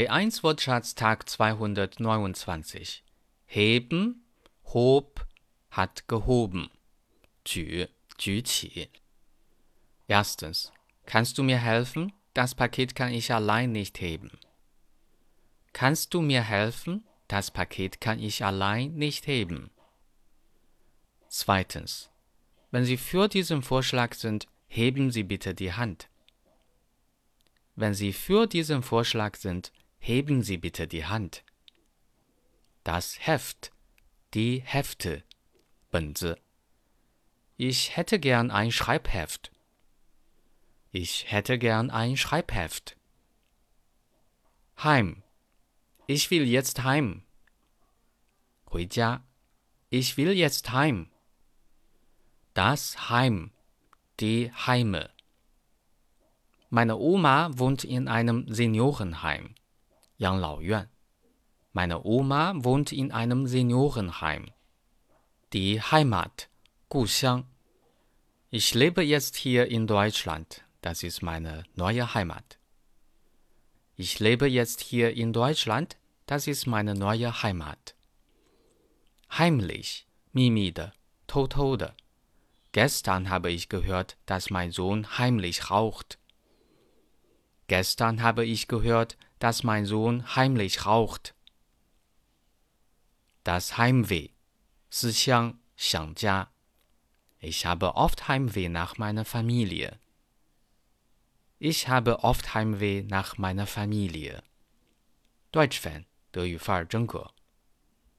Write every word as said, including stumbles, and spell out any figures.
B eins Wortschatz Tag zweihundertneunundzwanzig. Heben, hob, hat gehoben. 举, 举起. Erstens. Kannst du mir helfen? Das Paket kann ich allein nicht heben. Kannst du mir helfen? Das Paket kann ich allein nicht heben. Zweitens. Wenn Sie für diesen Vorschlag sind, heben Sie bitte die Hand. Wenn Sie für diesen Vorschlag sind, heben Sie bitte die Hand. Das Heft, die Hefte, 本子. Ich hätte gern ein Schreibheft. Ich hätte gern ein Schreibheft. Heim, ich will jetzt heim. 回家, ich will jetzt heim. Das Heim, die Heime. Meine Oma wohnt in einem Seniorenheim. 养老院. Meine Oma wohnt in einem Seniorenheim. Die Heimat, 故乡. Ich lebe jetzt hier in Deutschland. Das ist meine neue Heimat. Ich lebe jetzt hier in Deutschland. Das ist meine neue Heimat. Heimlich, 秘密的，偷偷的. Gestern habe ich gehört, dass mein Sohn heimlich raucht. Gestern habe ich gehört, dass mein Sohn heimlich raucht. Das Heimweh, 思乡，想家. Ich habe oft Heimweh nach meiner Familie. Ich habe oft Heimweh nach meiner Familie. Deutschfan, 德语范儿真格